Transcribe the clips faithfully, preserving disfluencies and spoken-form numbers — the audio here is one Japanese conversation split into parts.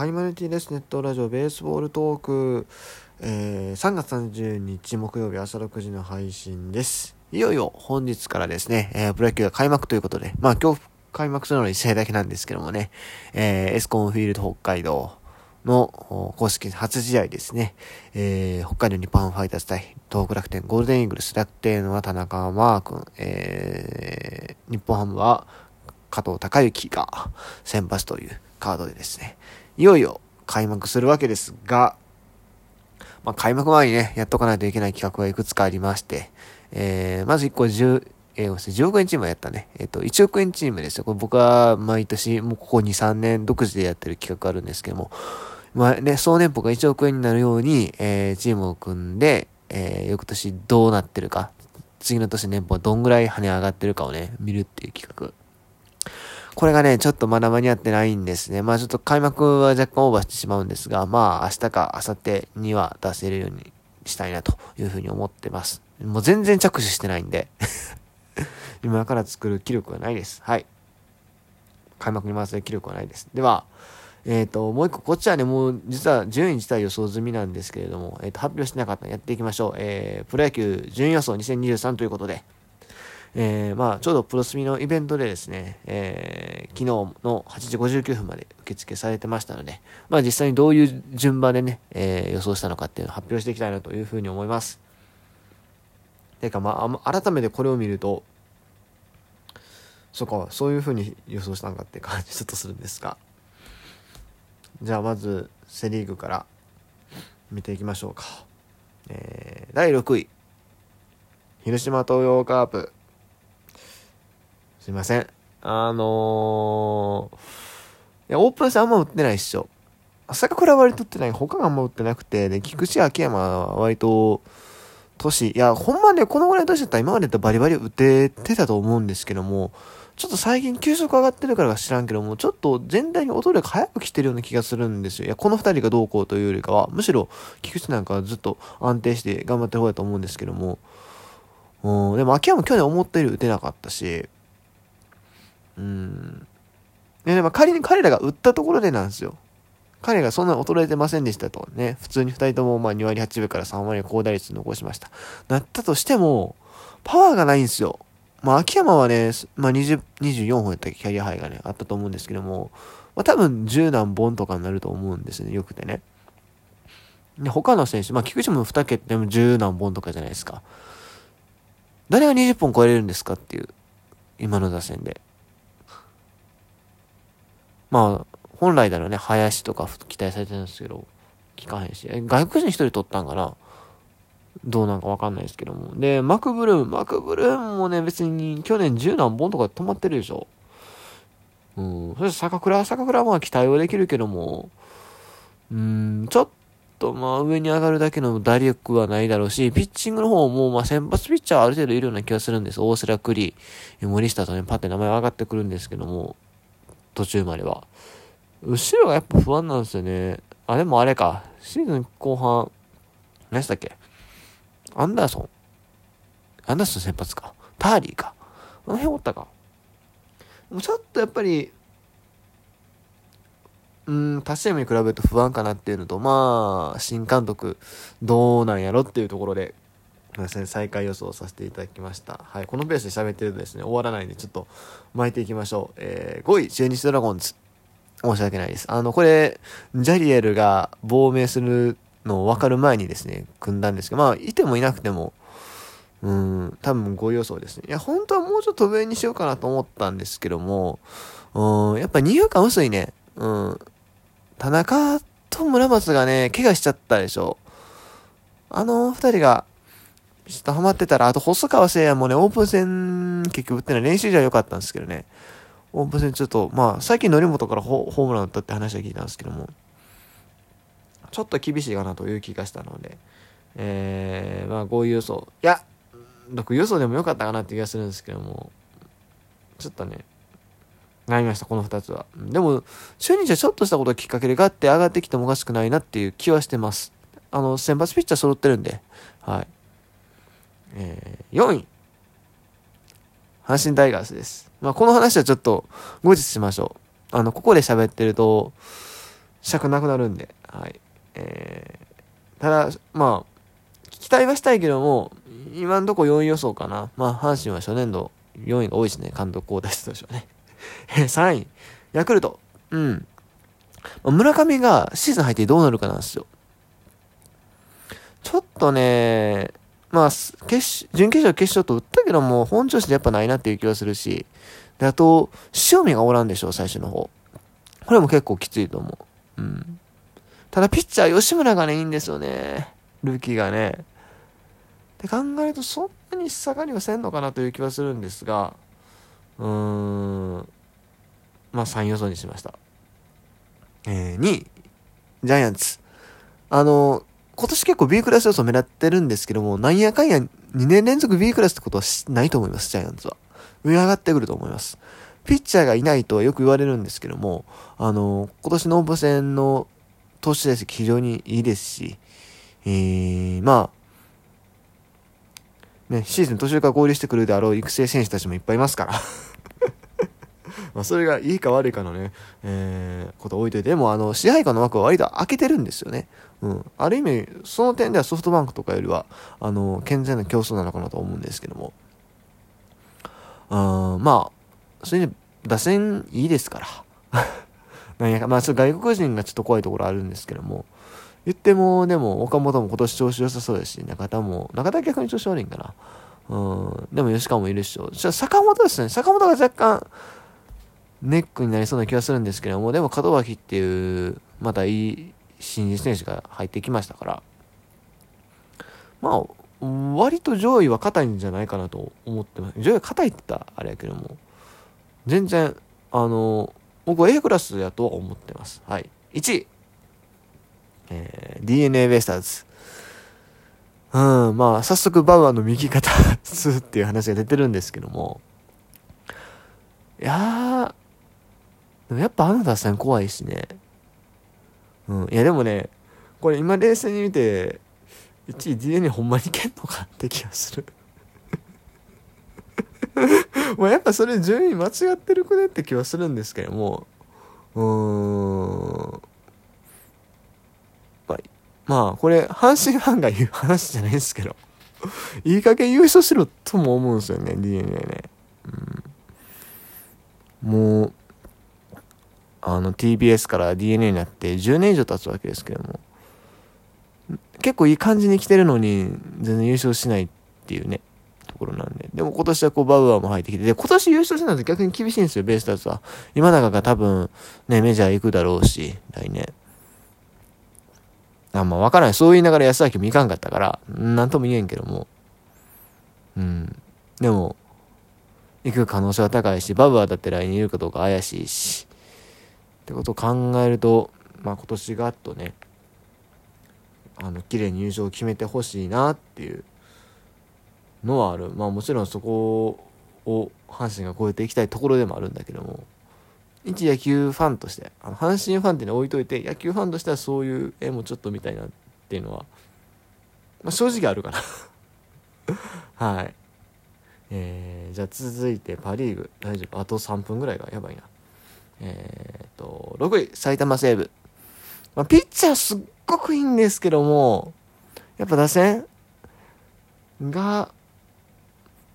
ハイマヌティです。ネットラジオベースボールトーク、えー、さんがつさんじゅうにち木曜日朝ろくじの配信です。いよいよ本日からですね、えー、プロ野球が開幕ということで、まあ今日開幕するのは一試合だけなんですけどもね、えー、エスコンフィールド北海道の公式初試合ですね、えー、北海道日本ファイターズ対東北楽天ゴールデンイーグルス。楽天は田中真君、えー、日本ハムは加藤貴之が先発というカードでですね、いよいよ開幕するわけですが、まあ、開幕前にねやっとかないといけない企画がいくつかありまして、えー、まずいっこ10、えー、じゅうおくえんチームはやったね、えー、といちおくえんチームですよ。これ僕は毎年もうここ にさんねん独自でやってる企画あるんですけども、まあね、総年俸がいちおくえんになるように、えー、チームを組んで、えー、翌年どうなってるか、次の年年俸どんぐらい跳ね上がってるかをね見るっていう企画。これがねちょっとまだ間に合ってないんですね。まあちょっと開幕は若干オーバーしてしまうんですが、まあ明日か明後日には出せるようにしたいなというふうに思ってます。もう全然着手してないんで今から作る気力はないです。はい、開幕に回す気力はないです。ではえっ、ー、ともう一個、こっちはねもう実は順位自体予想済みなんですけれども、えー、と発表してなかったのでやっていきましょう。えー、プロ野球順位予想にせんにじゅうさんということで、えー、まあちょうどプロスミのイベントでですね、えー、昨日のはちじごじゅうきゅうふんまで受付されてましたので、まあ実際にどういう順番でね、えー、予想したのかっていうのを発表していきたいなというふうに思います。てかまあ改めてこれを見ると、そうかそういうふうに予想したのかって感じちょっとするんですが、じゃあまずセリーグから見ていきましょうか。えー、だいろくい広島東洋カープ。すいません。あのー、いやオープン戦あんま打ってないっしょ。朝倉は割と打ってない。他があんま打ってなくて、で、菊池、秋山は割と、年、いや、ほんまね、このぐらいの年だったら今までだったらバリバリ打ててたと思うんですけども、ちょっと最近球速上がってるからか知らんけども、ちょっと全体に音力早く来てるような気がするんですよ。いや、この二人がどうこうというよりかは、むしろ菊池なんかはずっと安定して頑張ってる方だと思うんですけども、うん、でも秋山去年思ったより打てなかったし、うん、でも仮に彼らが打ったところでなんですよ。彼がそんな衰えてませんでしたとね、普通にふたりともまあにわりはちぶからさんわり高打率残しましたなったとしてもパワーがないんですよ。まあ秋山はね、まあ、にじゅう、にじゅうよんほんやったっけ、キャリアハイがねあったと思うんですけども、まあ、多分じゅうなんぼんとかになると思うんですね、よくてね。で他の選手、まあ菊池もにけたでもじゅうなんぼんとかじゃないですか。誰がにじゅっぽん超えれるんですかっていう、今の打線で。まあ、本来ならね、林とか期待されてるんですけど、聞かへんし。え、外国人一人取ったんかな、どうなんかわかんないですけども。で、マクブルーン、マクブルーンもね、別に去年じゅうなんぼんとか止まってるでしょ。うん。そして坂倉、坂倉も期待はできるけども、うん、ちょっとまあ上に上がるだけの打力はないだろうし、ピッチングの方もまあ先発ピッチャーある程度いるような気がするんです。大瀬良、栗、森下とね、パッて名前上がってくるんですけども、途中までは後ろがやっぱ不安なんですよね。あ、でもあれか、シーズン後半何したっけ、アンダーソンアンダーソン先発か、ターリーか、あの辺おったか。もうちょっとやっぱりうーん他チームに比べると不安かなっていうのと、まあ新監督どうなんやろっていうところで再開予想させていただきました。はい、このペースで喋ってるとですね終わらないんで、ちょっと巻いていきましょう。えー、ごい中日ドラゴンズ、申し訳ないです。あのこれジャリエルが亡命するのを分かる前にですね組んだんですけど、まあいてもいなくてもうーん多分ご予想ですね。いや本当はもうちょっと上にしようかなと思ったんですけども、うーんやっぱ二遊間薄いね。うん田中と村松がね怪我しちゃったでしょ。あの二人がちょっとハマってたら、あと細川聖也もねオープン戦結局打ってない、練習じゃ良かったんですけどね、オープン戦ちょっとまあ最近則本からホームラン打ったって話は聞いたんですけども、ちょっと厳しいかなという気がしたので、えー、まあご予想、いやろく予想でも良かったかなって気がするんですけども、ちょっとね悩みましたこのふたつは。でも中日はちょっとしたことをきっかけでガッて上がってきてもおかしくないなっていう気はしてます。あの先発ピッチャー揃ってるんで。はい、えー、よんい阪神タイガースです。まあこの話はちょっと後日しましょう。あのここで喋ってると尺なくなるんで、はい。えー、ただ、まあ、期待はしたいけども、今のところよんい予想かな。まあ、阪神は初年度よんいが多いですね。監督交代したでしょうね。さんい、ヤクルト。うん。村上がシーズン入ってどうなるかなんですよ。ちょっとね、まあ、決準決勝、決勝と打ったけども、本調子でやっぱないなっていう気がするし、で、あと、塩見がおらんでしょ、最初の方。これも結構きついと思う。うん。ただ、ピッチャー、吉村がね、いいんですよね。ルーキーがね。で、考えると、そんなに下がりはせんのかなという気はするんですが、うーん。まあ、さん予想にしました。えー、にい、ジャイアンツ。あの、今年結構 B クラス予想狙ってるんですけども、なんやかんやにねん連続 B クラスってことはないと思います、ジャイアンツは。上上がってくると思います。ピッチャーがいないとはよく言われるんですけども、あの、今年のオープン戦の投手成績非常にいいですし、えー、まあ、ね、シーズン途中から合流してくるであろう育成選手たちもいっぱいいますから。まあそれがいいか悪いかのね、えー、ことを置いといて、でもあの、支配下の枠は割と開けてるんですよね。うん。ある意味、その点ではソフトバンクとかよりは、あの、健全な競争なのかなと思うんですけども。あーまあ、それで、打線いいですから。なんやか、まあ、それ外国人がちょっと怖いところあるんですけども。言っても、でも、岡本も今年調子良さそうですし、中田も、中田逆に調子悪いんかな。うん。でも、吉川もいるっしょ。じゃ坂本ですね。坂本が若干、ネックになりそうな気がするんですけども、でも門脇っていうまたいい新人選手が入ってきましたから、まあ割と上位は硬いんじゃないかなと思ってます。上位は硬いって言ったらあれやけども、全然あの僕は A クラスやとは思ってます。はい。いちい、えー、ディーエヌエー ベイスターズ。うん、まあ早速バウアーの右肩痛っていう話が出てるんですけども、いやーでもやっぱあの打線怖いしね。うん。いやでもね、これ今冷静に見て、いちい ディーエヌエー ほんまにいけんのかって気がする。もうやっぱそれ順位間違ってるくねって気はするんですけども、うーん。まあこれ半信半疑言う話じゃないですけど、いい加減優勝しろとも思うんですよね、ディーエヌエー ね。うん。もう、あの ティービーエス から ディーエヌエー になってじゅうねん以上経つわけですけども、結構いい感じに来てるのに全然優勝しないっていうね、ところなんで。でも今年はこうバウアーも入ってきて、で、今年優勝しないと逆に厳しいんですよ、ベイスターズは。今永が多分ね、メジャー行くだろうし、来年。あんまわからない。そう言いながら安明もいかんかったから、なんとも言えんけども。うん。でも、行く可能性は高いし、バブはだって来年いるかどうか怪しいし、ってことを考えると、まあ今年ガッとね、あの、綺麗に優勝を決めてほしいなっていうのはある。まあもちろんそこを阪神が超えていきたいところでもあるんだけども、一野球ファンとして、あの阪神ファンっていうのを置いといて、野球ファンとしてはそういう絵もちょっと見たいなっていうのは、まあ正直あるかな。はい。えー、じゃあ続いてパ・リーグ。大丈夫、あとさんぷんぐらいがやばいな。えー、っとろくい、埼玉西武。まあ、ピッチャーすっごくいいんですけども、やっぱ打線が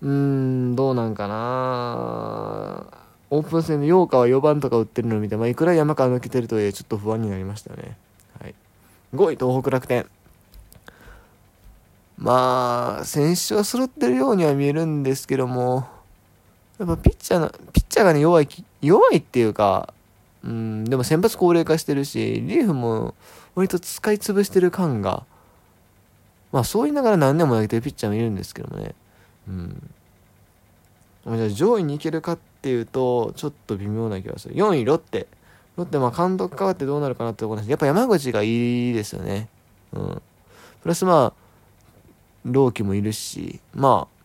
うーんどうなんかな。オープン戦で陽川はよんばんとか打ってるのを見て、まあ、いくら山川抜けてるとはいえちょっと不安になりましたよね。はい、ごい、東北楽天。まあ、選手は揃ってるようには見えるんですけども、やっぱピッチャーの、ピッチャーがね、弱い、弱いっていうか、うん、でも先発高齢化してるし、リーフも割と使い潰してる感が、まあそう言いながら何年も投げてるピッチャーもいるんですけどもね、うん。じゃあ上位に行けるかっていうと、ちょっと微妙な気がする。よんい、ロッテ。ロッテ、まあ監督変わってどうなるかなってところです。やっぱ山口がいいですよね。うん。プラスまあ、朗希もいるし、まあ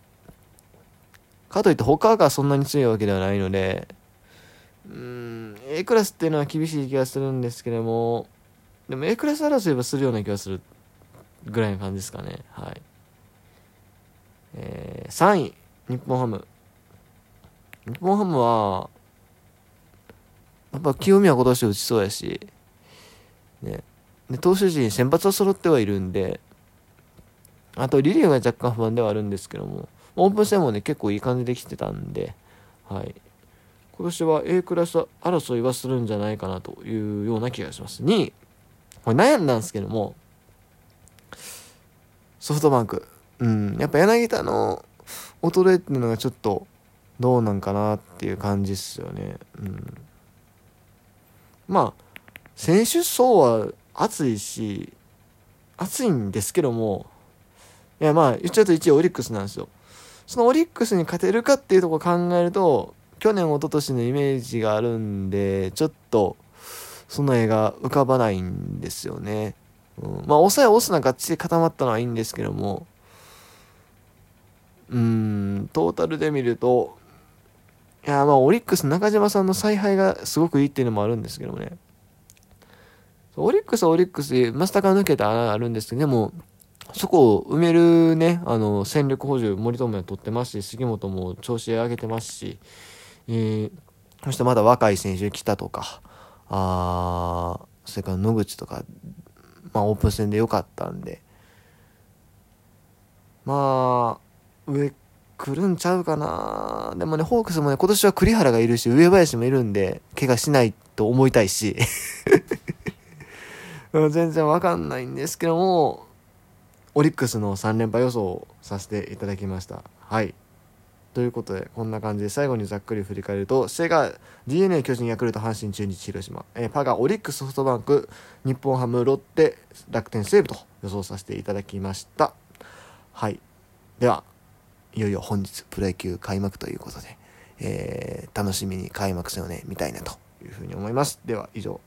かといって他がそんなに強いわけではないので、うーん A クラスっていうのは厳しい気がするんですけども、でも A クラス争えばするような気がするぐらいの感じですかね。はい。えー、さんい、日本ハム。日本ハムはやっぱ清宮今年打ちそうやし、ね、で投手陣先発は揃ってはいるんで、あとリリーが若干不安ではあるんですけども、オープン戦もね結構いい感じできてたんで、はい、今年は A クラス争いはするんじゃないかなというような気がします。にいこれ悩んだんですけども、ソフトバンク、うん、やっぱ柳田の衰えっていうのがちょっとどうなんかなっていう感じっすよね、うん、まあ選手層は熱いし熱いんですけども、いやまあ言っちゃうといちいオリックスなんですよ。そのオリックスに勝てるかっていうところを考えると、去年一昨年のイメージがあるんで、ちょっとその絵が浮かばないんですよね、うん、まあ抑えオスナがっちり固まったのはいいんですけども、うーんトータルで見ると、いやまあオリックス中島さんの采配がすごくいいっていうのもあるんですけどもね、オリックスはオリックスでマスターが抜けた穴があるんですけど、でもそこを埋めるね、あの戦力補充森友哉取ってますし、杉本も調子上げてますし、えー、そしてまだ若い選手来たとか、あそれから野口とか、まあ、オープン戦で良かったんで、まあ上来るんちゃうかな。でもねホークスもね今年は栗原がいるし上林もいるんで怪我しないと思いたいし全然わかんないんですけども、オリックスのさん連覇予想をさせていただきました。はい、ということでこんな感じで最後にざっくり振り返ると、セガ ディーエヌエー 巨人ヤクルト阪神中日広島、えー、パガオリックスソフトバンク日本ハムロッテ楽天西武と予想させていただきました。はい、ではいよいよ本日プロ野球開幕ということで、えー、楽しみに開幕戦をね見たいなというふうに思います。では以上。